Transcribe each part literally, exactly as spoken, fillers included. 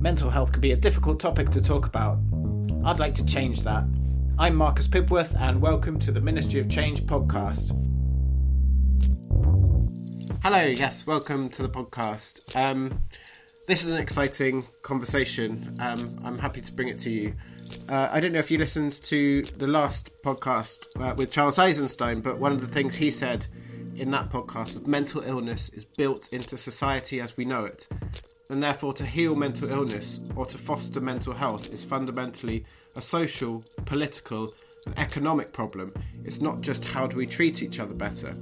mental health can be a difficult topic to talk about. I'd like to change that. I'm Marcus Pipworth, and welcome to the Ministry of Change podcast. Hello, yes, welcome to the podcast. Um, this is an exciting conversation. Um, I'm happy to bring it to you. Uh, I don't know if you listened to the last podcast uh, with Charles Eisenstein, but one of the things he said in that podcast was mental illness is built into society as we know it. And therefore, to heal mental illness or to foster mental health is fundamentally a social, political, and economic problem. It's not just how do we treat each other better.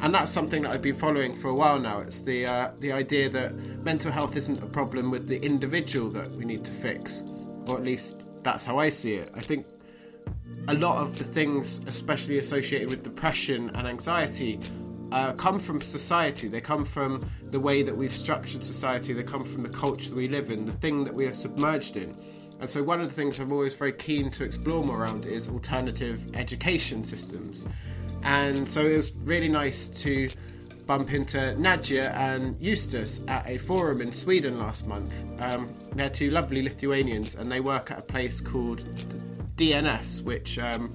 And that's something that I've been following for a while now. It's the uh, the idea that mental health isn't a problem with the individual that we need to fix, or at least that's how I see it. I think a lot of the things, especially associated with depression and anxiety, Uh, come from society. They come from the way that we've structured society. They come from the culture that we live in, the thing that we are submerged in. And so one of the things I'm always very keen to explore more around is alternative education systems. And so it was really nice to bump into Nadja and Eustace at a forum in Sweden last month. Um, they're two lovely Lithuanians, and they work at a place called D N S, which um,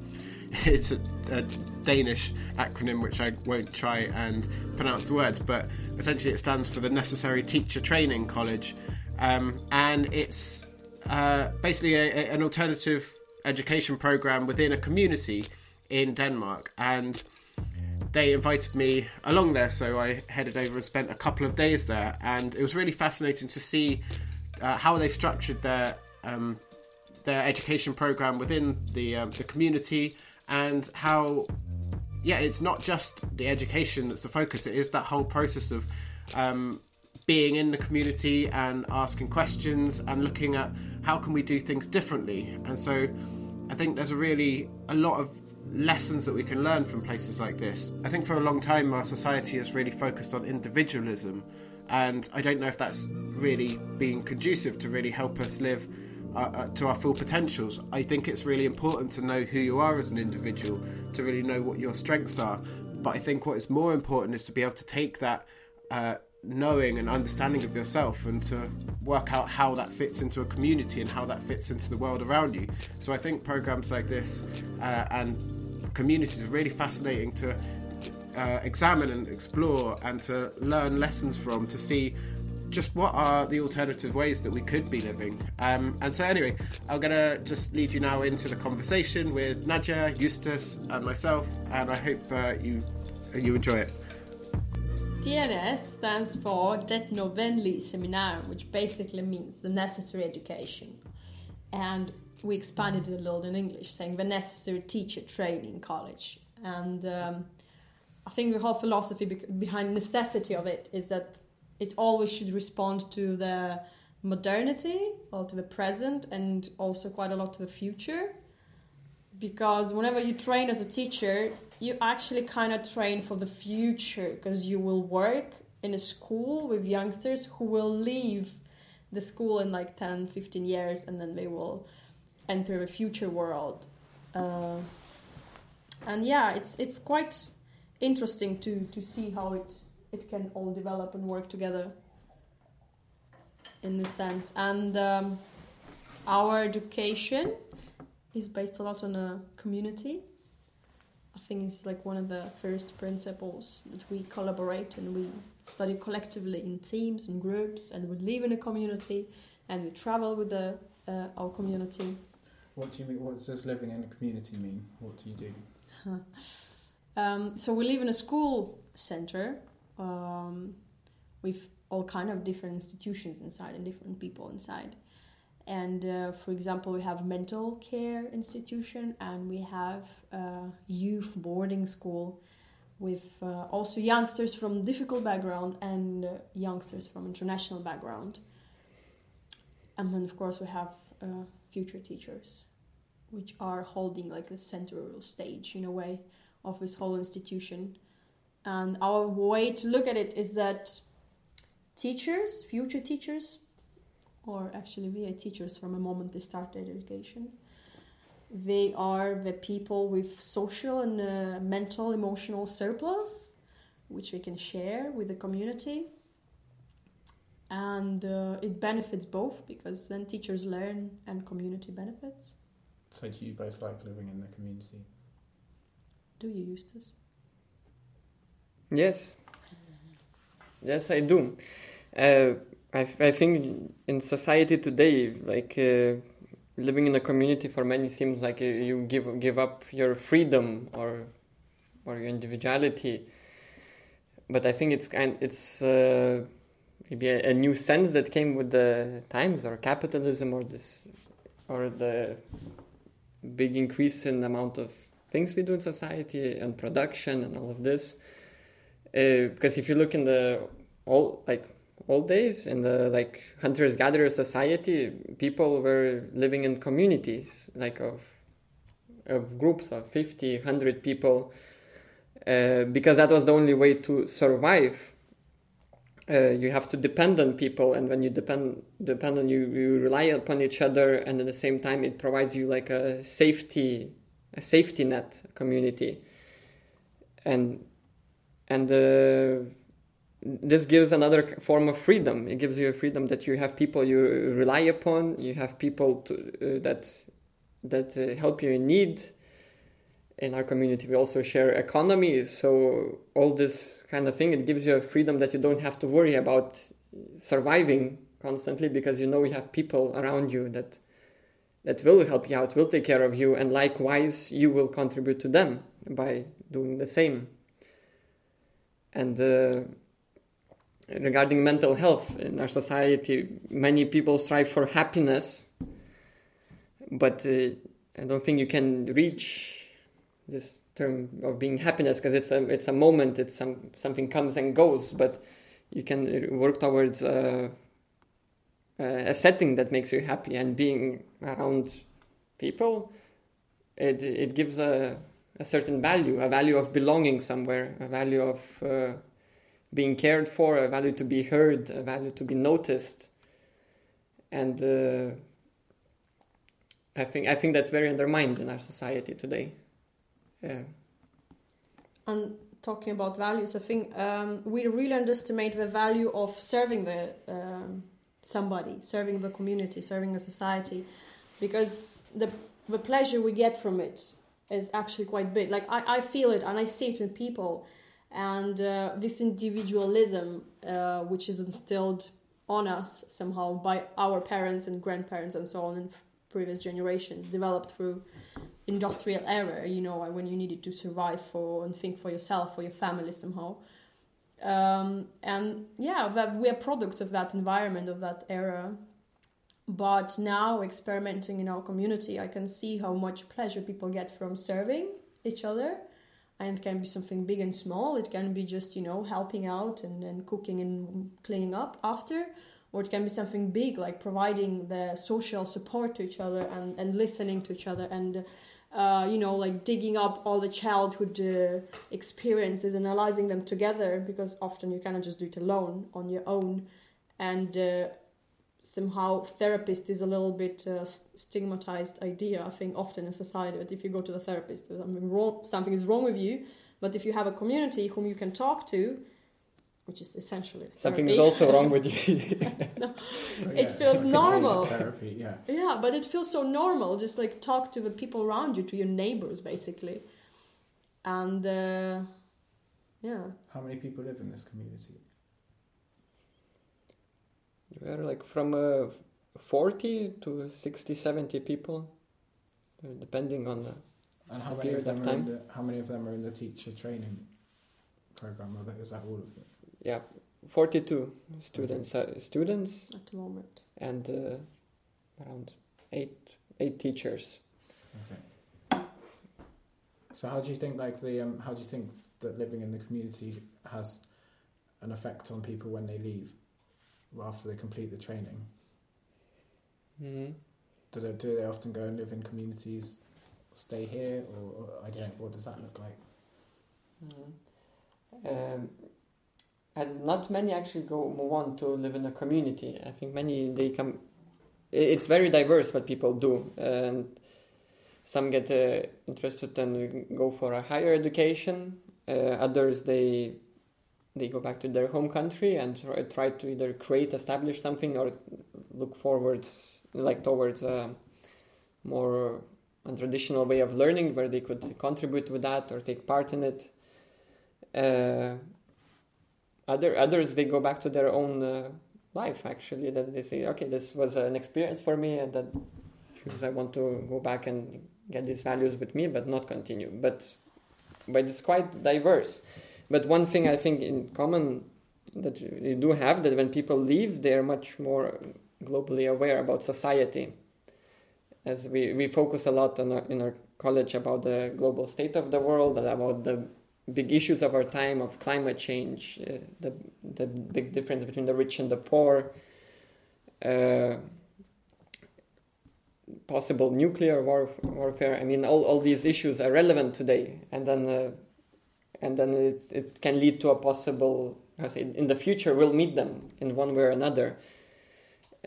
it's a, a Danish acronym which I won't try and pronounce the words, but essentially it stands for the Necessary Teacher Training College, um, and it's uh, basically a, a, an alternative education program within a community in Denmark. And they invited me along there, so I headed over and spent a couple of days there, and it was really fascinating to see uh, how they've structured their um, their education program within the um, the community, and how yeah, it's not just the education that's the focus, it is that whole process of um, being in the community and asking questions and looking at how can we do things differently. And so I think there's a really a lot of lessons that we can learn from places like this. I think for a long time our society has really focused on individualism, and I don't know if that's really been conducive to really help us live Uh, to our full potentials. I think it's really important to know who you are as an individual, to really know what your strengths are. But I think what is more important is to be able to take that uh, knowing and understanding of yourself and to work out how that fits into a community and how that fits into the world around you. So I think programs like this uh, and communities are really fascinating to uh, examine and explore and to learn lessons from, to see just what are the alternative ways that we could be living. Um, and so anyway, I'm going to just lead you now into the conversation with Nadja, Eustace and myself, and I hope uh, you you enjoy it. D N S stands for Det Novenli Seminar, which basically means the necessary education. And we expanded it a little in English, saying the necessary teacher training college. And um, I think the whole philosophy behind necessity of it is that it always should respond to the modernity or to the present, and also quite a lot to the future. Because whenever you train as a teacher, you actually kind of train for the future, because you will work in a school with youngsters who will leave the school in like ten, fifteen years, and then they will enter the future world. Uh, and yeah, it's it's quite interesting to, to see how it... it can all develop and work together in this sense. And um, our education is based a lot on a community. I think it's like one of the first principles that we collaborate and we study collectively in teams and groups, and we live in a community and we travel with the, uh, our community. What do you mean? What does living in a community mean? What do you do? um, so we live in a school centre, Um, with all kind of different institutions inside and different people inside. And uh, for example, we have mental care institution, and we have uh, youth boarding school with uh, also youngsters from difficult background and uh, youngsters from international background. And then of course we have uh, future teachers, which are holding like a central stage in a way of this whole institution. And our way to look at it is that teachers, future teachers, or actually we are teachers from the moment they start their education, they are the people with social and uh, mental, emotional surplus, which we can share with the community. And uh, it benefits both, because then teachers learn and community benefits. So do you both like living in the community? Do you, Eustace? Yes. Yes, I do. Uh, I, I think in society today, like uh, living in a community for many seems like you give give up your freedom or or your individuality. But I think it's kind it's uh, maybe a, a new sense that came with the times or capitalism or this or the big increase in the amount of things we do in society and production and all of this. Uh, because if you look in the all like old days in the like hunters gatherer society, people were living in communities like of of groups of fifty, one hundred people, uh, because that was the only way to survive. Uh, you have to depend on people, and when you depend depend on you, you rely upon each other, and at the same time it provides you like a safety a safety net community. And And uh, this gives another form of freedom. It gives you a freedom that you have people you rely upon, you have people to, uh, that that uh, help you in need. In our community, we also share economy. So all this kind of thing, it gives you a freedom that you don't have to worry about surviving constantly, because you know you have people around you that that will help you out, will take care of you, and likewise you will contribute to them by doing the same. And uh, regarding mental health in our society, many people strive for happiness, but uh, I don't think you can reach this term of being happiness, because it's a it's a moment, it's some something comes and goes. But you can work towards uh, a setting that makes you happy, and being around people, it it gives a. A certain value, a value of belonging somewhere, a value of uh, being cared for, a value to be heard, a value to be noticed. And uh, I think I think that's very undermined in our society today. Yeah. And talking about values, I think um, we really underestimate the value of serving the um, somebody, serving the community, serving the society, because the the pleasure we get from it is actually quite big. Like I, I feel it and I see it in people, and uh, this individualism uh, which is instilled on us somehow by our parents and grandparents and so on in previous generations, developed through industrial era, you know, when you needed to survive for and think for yourself, for your family somehow, um, and yeah, that we are products of that environment, of that era. But now, experimenting in our community, I can see how much pleasure people get from serving each other. And it can be something big and small. It can be just, you know, helping out and, and cooking and cleaning up after. Or it can be something big, like providing the social support to each other and, and listening to each other. And, uh, you know, like digging up all the childhood uh, experiences, analyzing them together. Because often you cannot just do it alone, on your own. And... Uh, somehow therapist is a little bit uh, stigmatized idea, I think, often in society, that if you go to the therapist, something, wrong, something is wrong with you. But if you have a community whom you can talk to, which is essentially something therapy, is also wrong with you. No, yeah, it feels normal. Therapy, yeah. yeah, but it feels so normal. Just like talk to the people around you, to your neighbors, basically. And uh, yeah. How many people live in this community? We're like from uh, forty to sixty, seventy people, depending on the and how many of them are in the, how many of them are in the teacher training program? Is that all of them? Yeah, forty-two students. Okay. Uh, students at the moment, and uh, around eight eight teachers. Okay. So how do you think like the um, how do you think that living in the community has an effect on people when they leave? After they complete the training, mm-hmm. do they do they often go and live in communities, stay here, or, or I don't know, what does that look like? Mm-hmm. Um, and not many actually go move on to live in a community. I think many they come. It's very diverse what people do, and some get uh, interested and go for a higher education. Uh, others they they go back to their home country and try to either create, establish something, or look forwards, like towards a more untraditional way of learning where they could contribute to that or take part in it. Uh, other others, they go back to their own uh, life, actually, that they say, okay, this was an experience for me, and that I want to go back and get these values with me, but not continue. But, but it's quite diverse. But one thing I think in common that you do have, that when people leave, they are much more globally aware about society. As we, we focus a lot on our, in our college about the global state of the world, and about the big issues of our time, of climate change, uh, the the big difference between the rich and the poor, uh, possible nuclear war, warfare. I mean, all, all these issues are relevant today, and then uh, and then it it can lead to a possible, I say, in the future we'll meet them in one way or another.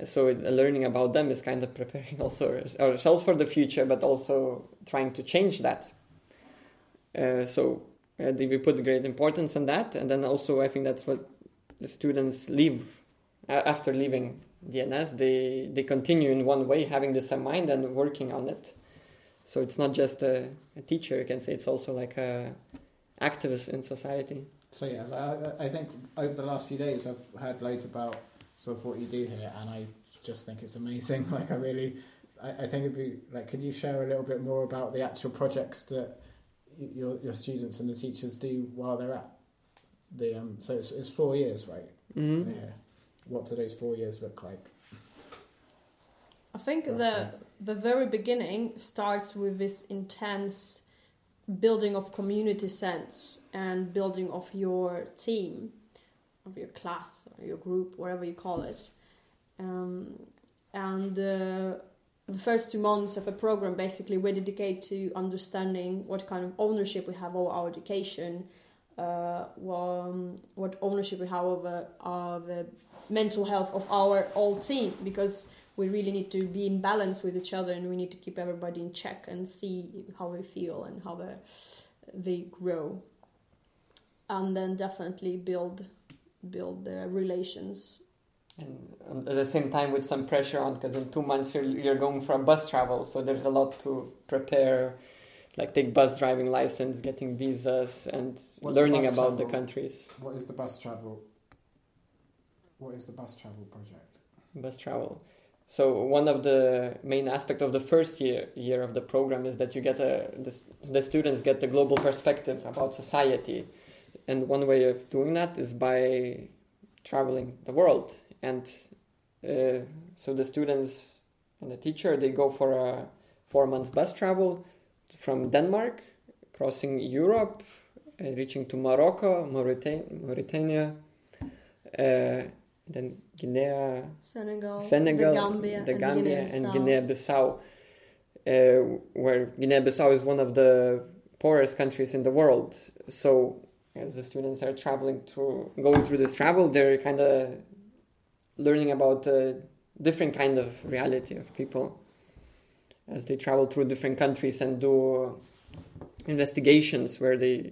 So it, uh, learning about them is kind of preparing also ourselves for the future, but also trying to change that. Uh, so. Uh, we put great importance on that, and then also I think that's what the students leave uh, after leaving D N S. They they continue in one way, having this in mind and working on it. So it's not just a, a teacher, you can say, it's also like a activist in society. So yeah, I, I think over the last few days I've heard loads about sort of what you do here, and I just think it's amazing. Like I really, I, I think it'd be like, could you share a little bit more about the actual projects that your your students and the teachers do while they're at the um so it's, it's four years, right? Mm-hmm. Yeah. What do those four years look like? I think roughly? the the very beginning starts with this intense building of community sense and building of your team, of your class, or your group, whatever you call it. Um, and uh, The first two months of a program, basically, we dedicate to understanding what kind of ownership we have over our education, uh, what ownership we have over uh, the mental health of our whole team, because we really need to be in balance with each other, and we need to keep everybody in check and see how we feel and how the, they grow. And then definitely build build the relations. And at the same time with some pressure on, because in two months you're, you're going for a bus travel, so there's a lot to prepare, like take bus driving license, getting visas, and What's learning the about travel? the countries. What is the bus travel? What is the bus travel project? Bus travel. So one of the main aspects of the first year year of the program is that you get a the, the students get the global perspective about society, and one way of doing that is by traveling the world. And uh, so the students and the teacher, they go for a four months bus travel from Denmark, crossing Europe, uh, reaching to Morocco, Mauritan- Mauritania, uh, then Guinea, Senegal, Senegal, the Gambia, the Gambia and, and Guinea-Bissau, uh, where Guinea-Bissau is one of the poorest countries in the world. So as the students are traveling through, going through this travel, they're kind of learning about a different kind of reality of people as they travel through different countries and do investigations where they,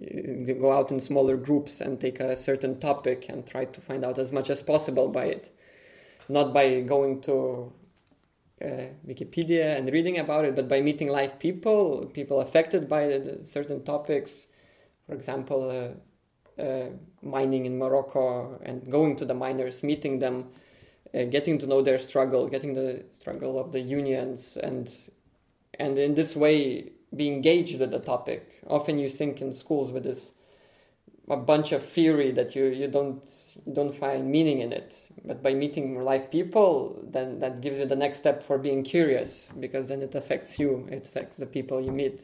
they go out in smaller groups and take a certain topic and try to find out as much as possible by it. Not by going to uh, Wikipedia and reading about it, but by meeting live people, people affected by the, the certain topics. For example, uh, uh, mining in Morocco, and going to the miners, meeting them, Uh, getting to know their struggle, getting the struggle of the unions, and and in this way be engaged with the topic. Often you think in schools with this a bunch of theory that you, you don't you don't find meaning in it. But by meeting live people, then that gives you the next step for being curious, because then it affects you, it affects the people you meet.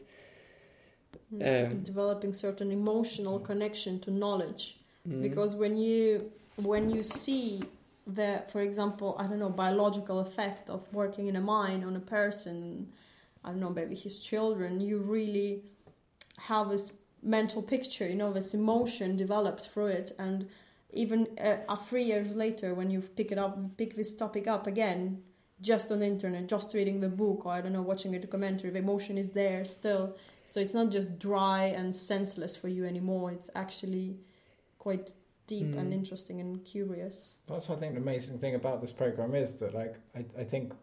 Um, so developing certain emotional connection to knowledge, mm-hmm. because when you when you see the, for example, I don't know, biological effect of working in a mine on a person, I don't know, maybe his children, you really have this mental picture, you know, this emotion developed through it. And even uh, three years later, when you pick it up, pick this topic up again, just on the internet, just reading the book, or I don't know, watching a documentary, the emotion is there still. So it's not just dry and senseless for you anymore. It's actually quite deep mm. and interesting and curious. That's what I think the amazing thing about this program is, that like I, I think,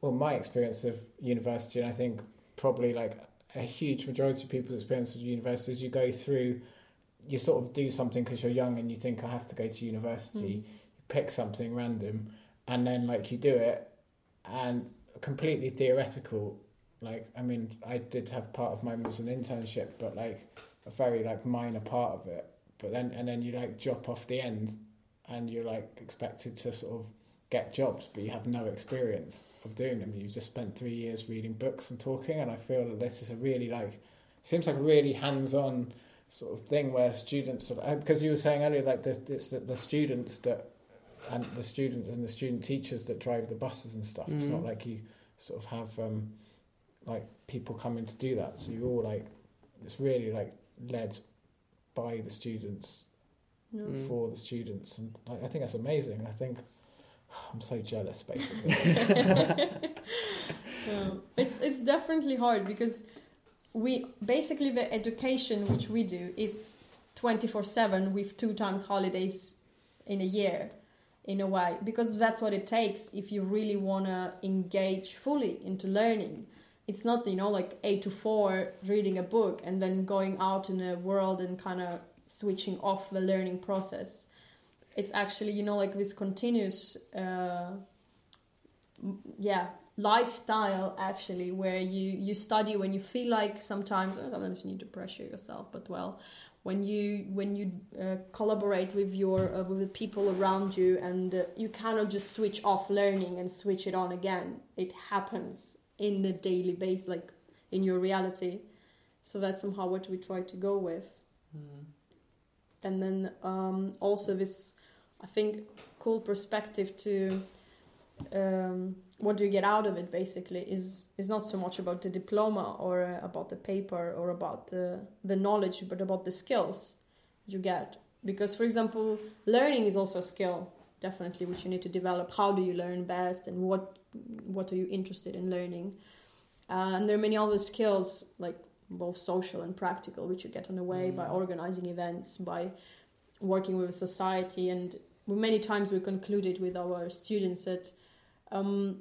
well, my experience of university, and I think probably like a huge majority of people's experience of university, is you go through, you sort of do something because you're young and you think I have to go to university. Mm. You pick something random, and then like you do it, and completely theoretical. Like, I mean, I did have part of mine was an internship, but like a very like minor part of it. But then, and then you like drop off the end, and you're like expected to sort of get jobs, but you have no experience of doing them. You've just spent three years reading books and talking, and I feel that this is a really like, seems like a really hands-on sort of thing where students, because you were saying earlier, like the, it's the, the students that, and the students and the student teachers that drive the buses and stuff. Mm. It's not like you sort of have um, like people coming to do that. So you're all like, it's really like led by the students, mm. for the students, and like, I think that's amazing. I think I'm so jealous, basically. No, it's it's definitely hard, because we basically the education which we do, it's twenty-four seven with two times holidays in a year, in a way, because that's what it takes if you really want to engage fully into learning. It's not, you know, like eight to four reading a book and then going out in the world and kind of switching off the learning process. It's actually, you know, like this continuous, uh, yeah, lifestyle, actually, where you, you study when you feel like sometimes, oh, sometimes you need to pressure yourself, but well, when you when you uh, collaborate with your uh, with the people around you, and uh, you cannot just switch off learning and switch it on again. It happens in the daily base, like in your reality. So that's somehow what we try to go with. Mm. And then um, also this, I think, cool perspective to um, what do you get out of it, basically, is, is not so much about the diploma or uh, about the paper or about the, the knowledge, but about the skills you get. Because, for example, learning is also a skill, definitely, which you need to develop. How do you learn best, and what what are you interested in learning? Uh, and there are many other skills, like both social and practical, which you get on the way mm. by organizing events, by working with society. And many times we concluded with our students that um,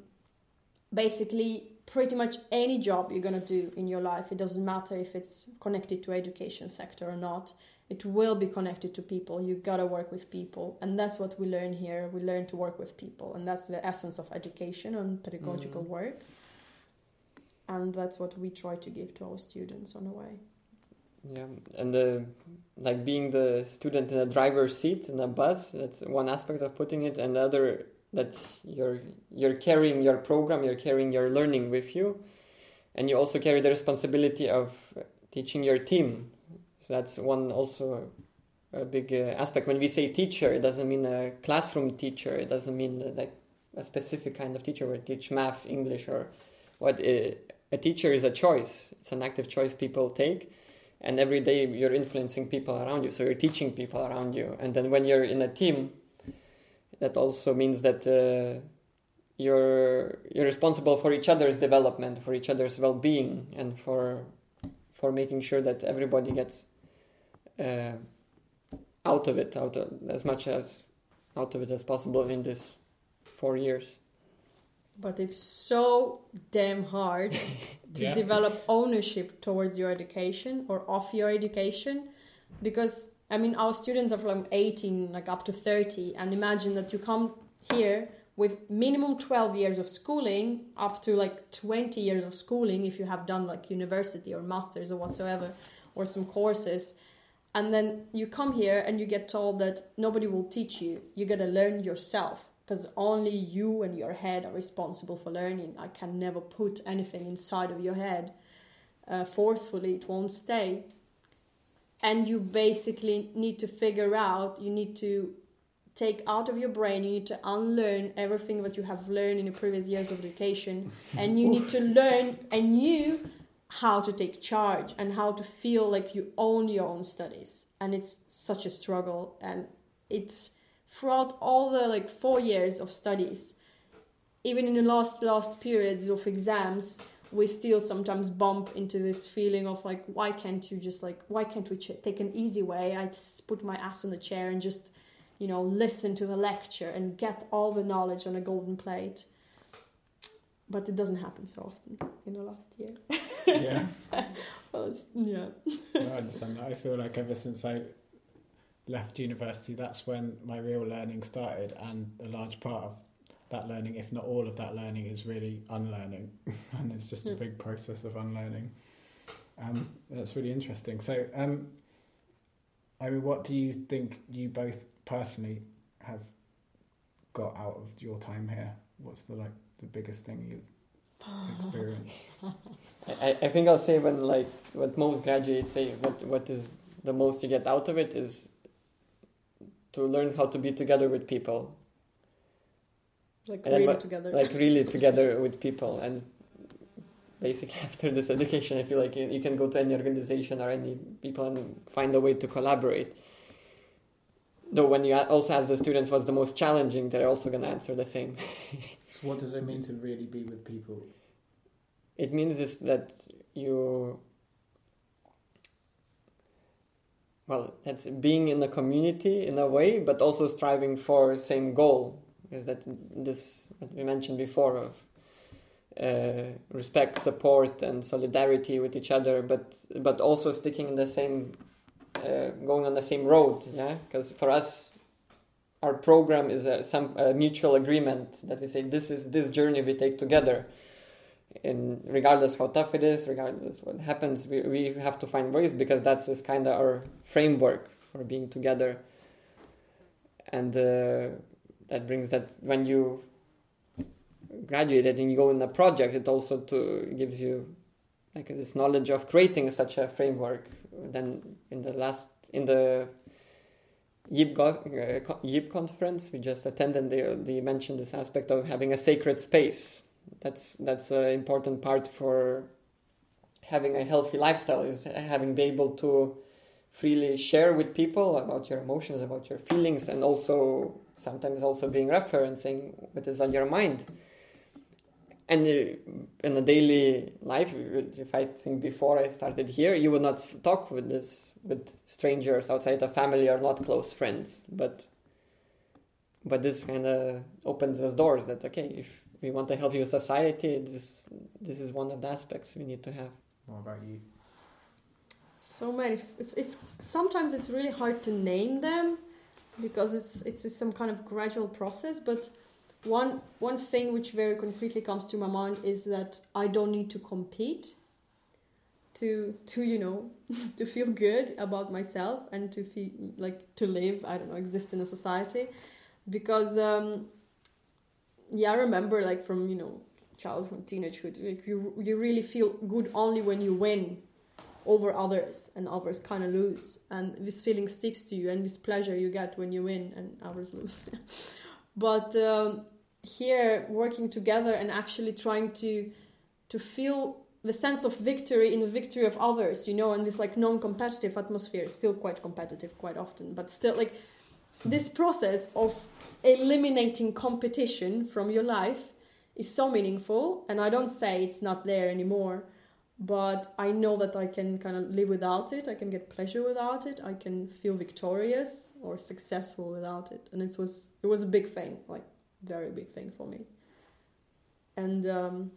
basically pretty much any job you're going to do in your life, it doesn't matter if it's connected to education sector or not, it will be connected to people. You got to work with people. And that's what we learn here. We learn to work with people. And that's the essence of education and pedagogical mm. work. And that's what we try to give to our students on the way. Yeah, and the, like being the student in a driver's seat in a bus, that's one aspect of putting it. And the other, that's you're, you're carrying your program, you're carrying your learning with you. And you also carry the responsibility of teaching your team. So that's one also a big uh, aspect. When we say teacher, it doesn't mean a classroom teacher. It doesn't mean uh, like a specific kind of teacher where teach math, English, or what. Uh, a teacher is a choice. It's an active choice people take. And every day you're influencing people around you. So you're teaching people around you. And then when you're in a team, that also means that uh, you're you're responsible for each other's development, for each other's well-being, and for for making sure that everybody gets Uh, out of it, out of, as much as out of it as possible in this four years. But it's so damn hard to yeah. develop ownership towards your education or of your education, because I mean our students are from eighteen like up to thirty, and imagine that you come here with minimum twelve years of schooling, up to like twenty years of schooling if you have done like university or masters or whatsoever, or some courses. And then you come here and you get told that nobody will teach you. You got to learn yourself, because only you and your head are responsible for learning. I can never put anything inside of your head uh, forcefully. It won't stay. And you basically need to figure out, you need to take out of your brain, you need to unlearn everything that you have learned in the previous years of education. And you need to learn anew how to take charge and how to feel like you own your own studies. And it's such a struggle, and it's throughout all the like four years of studies, even in the last last periods of exams, we still sometimes bump into this feeling of like, why can't you just like, why can't we ch- take an easy way? I just put my ass on the chair and just, you know, listen to the lecture and get all the knowledge on a golden plate. But it doesn't happen so often in the last year. Yeah. Well, it's, yeah. Well, I understand. I feel like ever since I left university, that's when my real learning started, and a large part of that learning, if not all of that learning, is really unlearning, and it's just a big process of unlearning. Um, that's really interesting. So, um, I mean, what do you think you both personally have got out of your time here? What's the like the biggest thing you've experienced? I, I think I'll say when like what most graduates say, what what is the most you get out of it is to learn how to be together with people. Like and really I'm, together. Like really together with people. And basically after this education, I feel like you, you can go to any organization or any people and find a way to collaborate. Though when you also ask the students what's the most challenging, they're also going to answer the same. So what does it mean to really be with people? It means this, that you... Well, that's being in a community in a way, but also striving for the same goal. Is that this what we mentioned before of uh, respect, support, and solidarity with each other, but but also sticking in the same, uh, going on the same road, yeah. Because for us, our program is a, some a mutual agreement that we say this is this journey we take together, and regardless how tough it is, regardless what happens, we we have to find ways because that's this kind of our framework for being together, and. Uh, That brings that when you graduate and you go in a project, it also to gives you like this knowledge of creating such a framework. Then in the last in the Y I B, uh, Y I B conference we just attended, they they mentioned this aspect of having a sacred space. That's that's an important part for having a healthy lifestyle, is having be able to freely share with people about your emotions, about your feelings, and also. Sometimes also being rougher and saying what is on your mind. And in a daily life, if I think before I started here, you would not talk with this with strangers outside of family or not close friends. But but this kind of opens those doors that, okay, if we want to help your society, this this is one of the aspects we need to have. What about you? So many. It's it's sometimes it's really hard to name them. Because it's it's some kind of gradual process, but one one thing which very concretely comes to my mind is that I don't need to compete to to you know to feel good about myself and to feel like to live I don't know exist in a society, because um, yeah I remember like from you know childhood, teenagehood, like you you really feel good only when you win over others, and others kind of lose, and this feeling sticks to you, and this pleasure you get when you win and others lose. But um, here working together and actually trying to to feel the sense of victory in the victory of others, you know, and this like non-competitive atmosphere is still quite competitive quite often, but still like this process of eliminating competition from your life is so meaningful, and I don't say it's not there anymore. But I know that I can kind of live without it. I can get pleasure without it. I can feel victorious or successful without it. And it was it was a big thing, like very big thing for me. And um,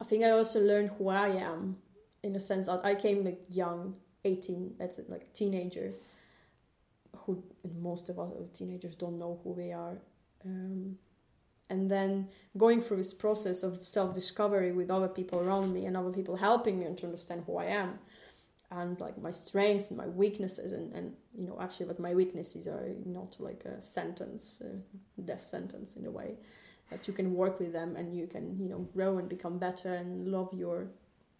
I think I also learned who I am, in a sense that I came like young, eighteen, that's it, like teenager. Who and most of other teenagers don't know who they are. Um, And then going through this process of self-discovery with other people around me and other people helping me and to understand who I am and like my strengths and my weaknesses and, and you know, actually what my weaknesses are not like a sentence, a death sentence in a way, that you can work with them and you can, you know, grow and become better and love your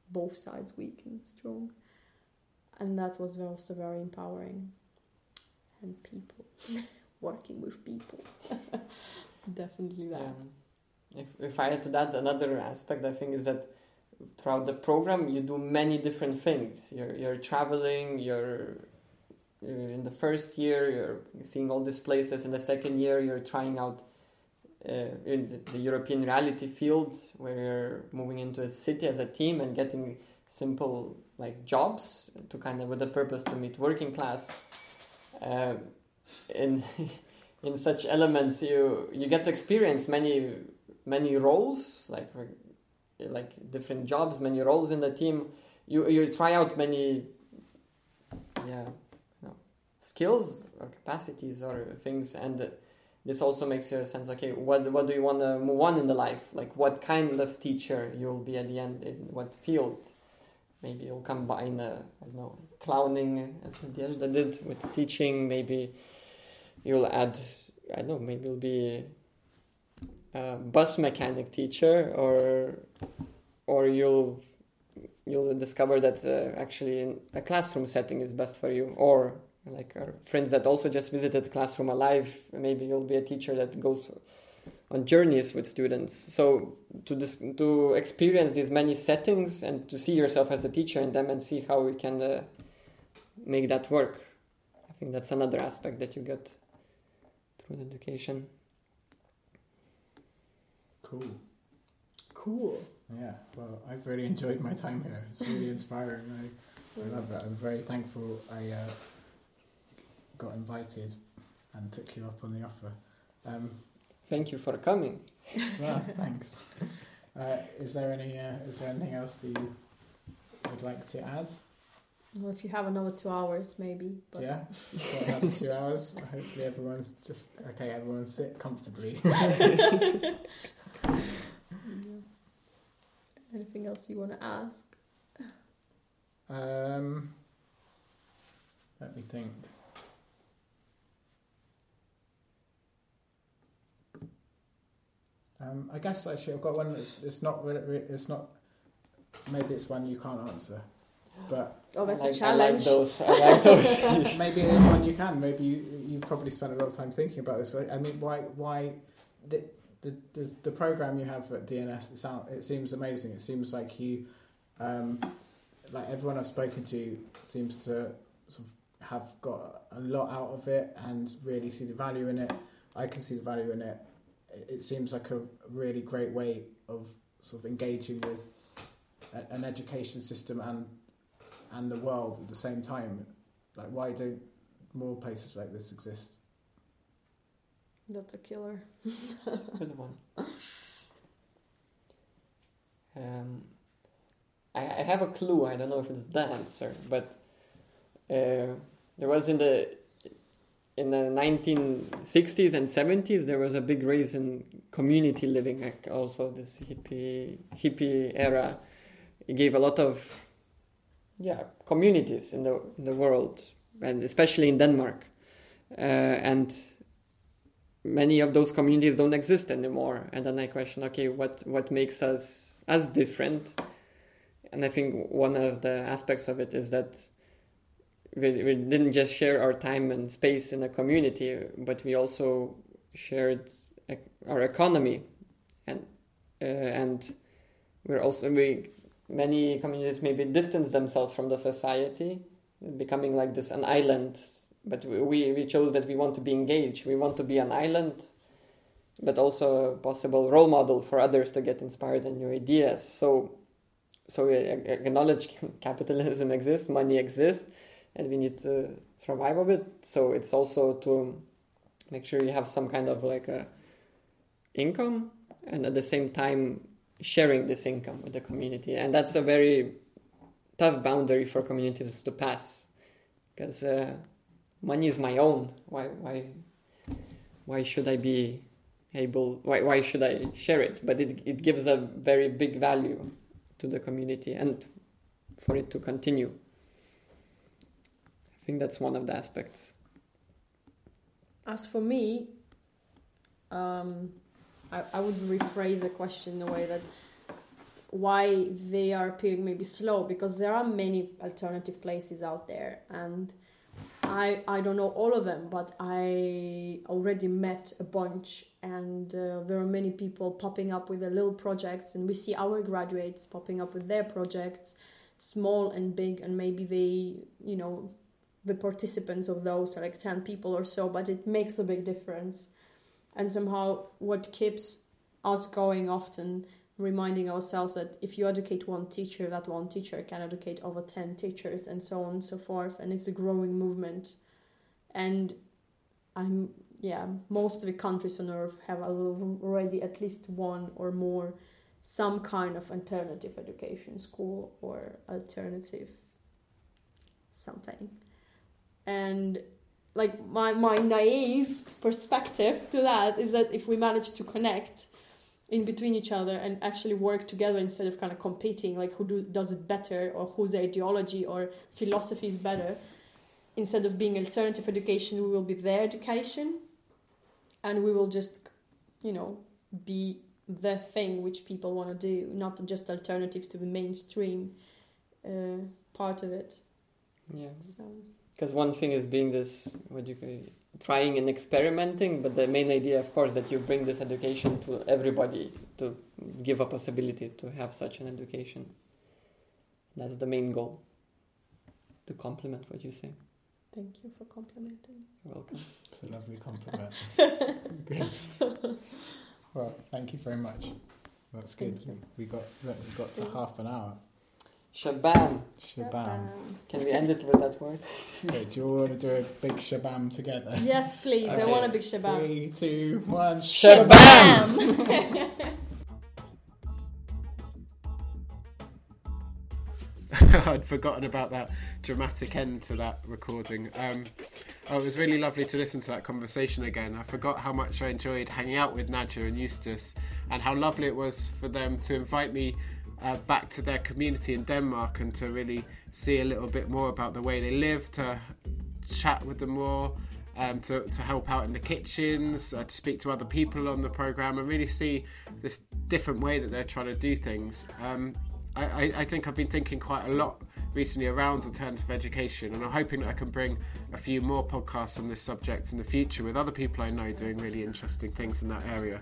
both sides, weak and strong. And that was also very empowering. And people, working with people. Definitely that. Um, if, if I add to that, another aspect I think is that throughout the program you do many different things. You're you're traveling. You're, you're in the first year. You're seeing all these places. In the second year, you're trying out uh, in the, the European reality fields, where you're moving into a city as a team and getting simple like jobs to kind of with a purpose to meet working class. Uh, in in such elements, you you get to experience many many roles, like like different jobs, many roles in the team. You you try out many yeah you know, skills or capacities or things, and this also makes your sense. Okay, what what do you want to move on in the life? Like what kind of teacher you'll be at the end in what field? Maybe you'll combine, uh, I don't know, clowning as Nadja did with teaching. Maybe you'll add, I don't know, maybe you'll be a bus mechanic teacher, or or you'll you'll discover that uh, actually a classroom setting is best for you. Or like our friends that also just visited Classroom Alive, maybe you'll be a teacher that goes on journeys with students. So to dis- to experience these many settings and to see yourself as a teacher in them and see how we can uh, make that work. I think that's another aspect that you get through the education. Cool. Cool. Yeah, well, I've really enjoyed my time here. It's really inspiring. I, I love that. I'm very thankful I uh, got invited and took you up on the offer. Um, Thank you for coming. Well, thanks. Uh, is there any? Uh, is there anything else that you would like to add? Well, if you have another two hours, maybe. But... Yeah, another two hours. Hopefully, everyone's just okay. Everyone sit comfortably. Anything else you want to ask? Um, let me think. Um, I guess actually I've got one that's it's not it's not maybe it's one you can't answer, but oh that's like, a challenge. I like those. I like those. Maybe it is one you can. Maybe you you probably spent a lot of time thinking about this. I mean, why why the the the, the program you have at D N S, it sounds it seems amazing. It seems like you um, like everyone I've spoken to seems to sort of have got a lot out of it and really see the value in it. I can see the value in it. It seems like a really great way of sort of engaging with a, an education system and and the world at the same time. Like, why don't more places like this exist? That's a killer. That's a good one. Um, I, I have a clue. I don't know if it's the answer, but uh, there was in the. In the nineteen sixties and seventies, there was a big rise in community living. Like also, this hippie hippie era, it gave a lot of, yeah, communities in the in the world, and especially in Denmark. Uh, and many of those communities don't exist anymore. And then I question, okay, what what makes us us different? And I think one of the aspects of it is that. We, we didn't just share our time and space in a community, but we also shared our economy, and uh, and we're also we many communities maybe distance themselves from the society, becoming like this an island. But we we chose that we want to be engaged. We want to be an island, but also a possible role model for others to get inspired and new ideas. So so we acknowledge capitalism exists, money exists. And we need to survive of it. So it's also to make sure you have some kind of like a income, and at the same time sharing this income with the community. And that's a very tough boundary for communities to pass, because uh, money is my own. Why, why, why should I be able? Why, why should I share it? But it it gives a very big value to the community, and for it to continue. I think that's one of the aspects. As for me, um, I, I would rephrase the question in a way that why they are appearing maybe slow, because there are many alternative places out there, and I I don't know all of them, but I already met a bunch, and uh, there are many people popping up with their little projects, and we see our graduates popping up with their projects, small and big, and maybe they, you know, the participants of those are like ten people or so, but it makes a big difference. and somehow what keeps us going often, reminding ourselves that if you educate one teacher, that one teacher can educate over ten teachers, and so on and so forth. And it's a growing movement. And I'm yeah, most of the countries on earth have already at least one or more some kind of alternative education school or alternative something. And like my, my naive perspective to that is that if we manage to connect in between each other and actually work together instead of kind of competing, like who do, does it better or whose ideology or philosophy is better, instead of being alternative education, we will be their education, and we will just, you know, be the thing which people want to do, not just alternative to the mainstream uh, part of it. Yeah. So. Because one thing is being this, what you call, trying and experimenting, but the main idea, of course, that you bring this education to everybody, to give a possibility to have such an education. That's the main goal. To complement what you say. Thank you for complimenting. You're welcome. It's a lovely compliment. Good. Well, thank you very much. That's good. We got we got to half an hour. Shabam. Shabam. Can we end it with that word? Okay, do you want to do a big shabam together? Yes, please. Okay. I want a big shabam. Three, two, one. Shabam! Shabam! I'd forgotten about that dramatic end to that recording. Um, oh, it was really lovely to listen to that conversation again. I forgot how much I enjoyed hanging out with Nadja and Eustace, and how lovely it was for them to invite me uh, back to their community in Denmark, and to really see a little bit more about the way they live, to chat with them more, um, to, to help out in the kitchens, uh, to speak to other people on the programme, and really see this different way that they're trying to do things. Um, I, I think I've been thinking quite a lot recently around alternative education, and I'm hoping that I can bring a few more podcasts on this subject in the future with other people I know doing really interesting things in that area.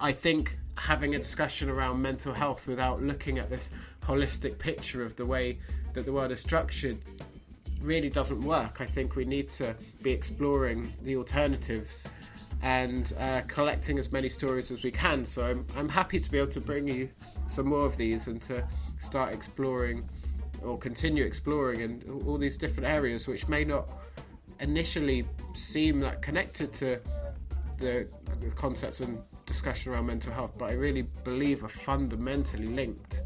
I think having a discussion around mental health without looking at this holistic picture of the way that the world is structured really doesn't work. I think we need to be exploring the alternatives and uh, collecting as many stories as we can. So I'm, I'm happy to be able to bring you some more of these, and to start exploring or continue exploring in all these different areas which may not initially seem that connected to the concepts and discussion around mental health, but I really believe are fundamentally linked.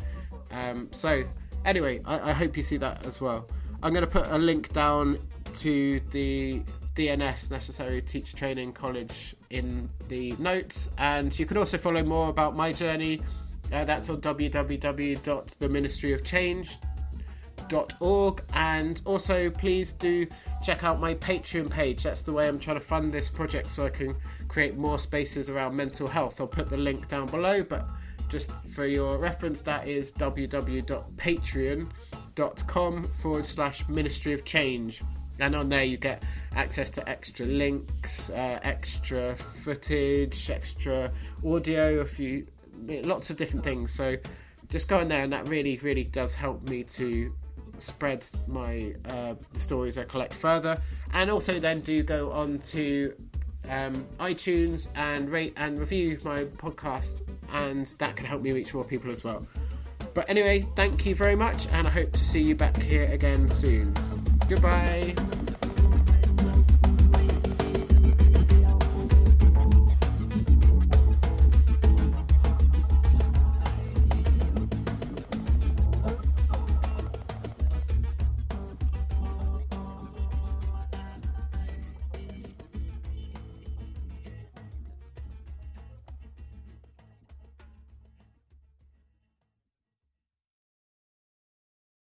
Um, so anyway, I, I hope you see that as well. I'm going to put a link down to the D N S, Necessary Teacher Training College, in the notes, and you can also follow more about my journey. Uh, that's on w w w dot the ministry of change dot org, and also please do check out my Patreon page. That's the way I'm trying to fund this project, so I can create more spaces around mental health. I'll put the link down below, but just for your reference, that is w w w dot patreon dot com forward slash ministry of change, and on there you get access to extra links, uh, extra footage, extra audio, a few lots of different things. So just go in there, and that really really does help me to spread my uh the stories I collect further. And also then do go on to um iTunes and rate and review my podcast, and that can help me reach more people as well. But anyway, thank you very much, and I hope to see you back here again soon. Goodbye.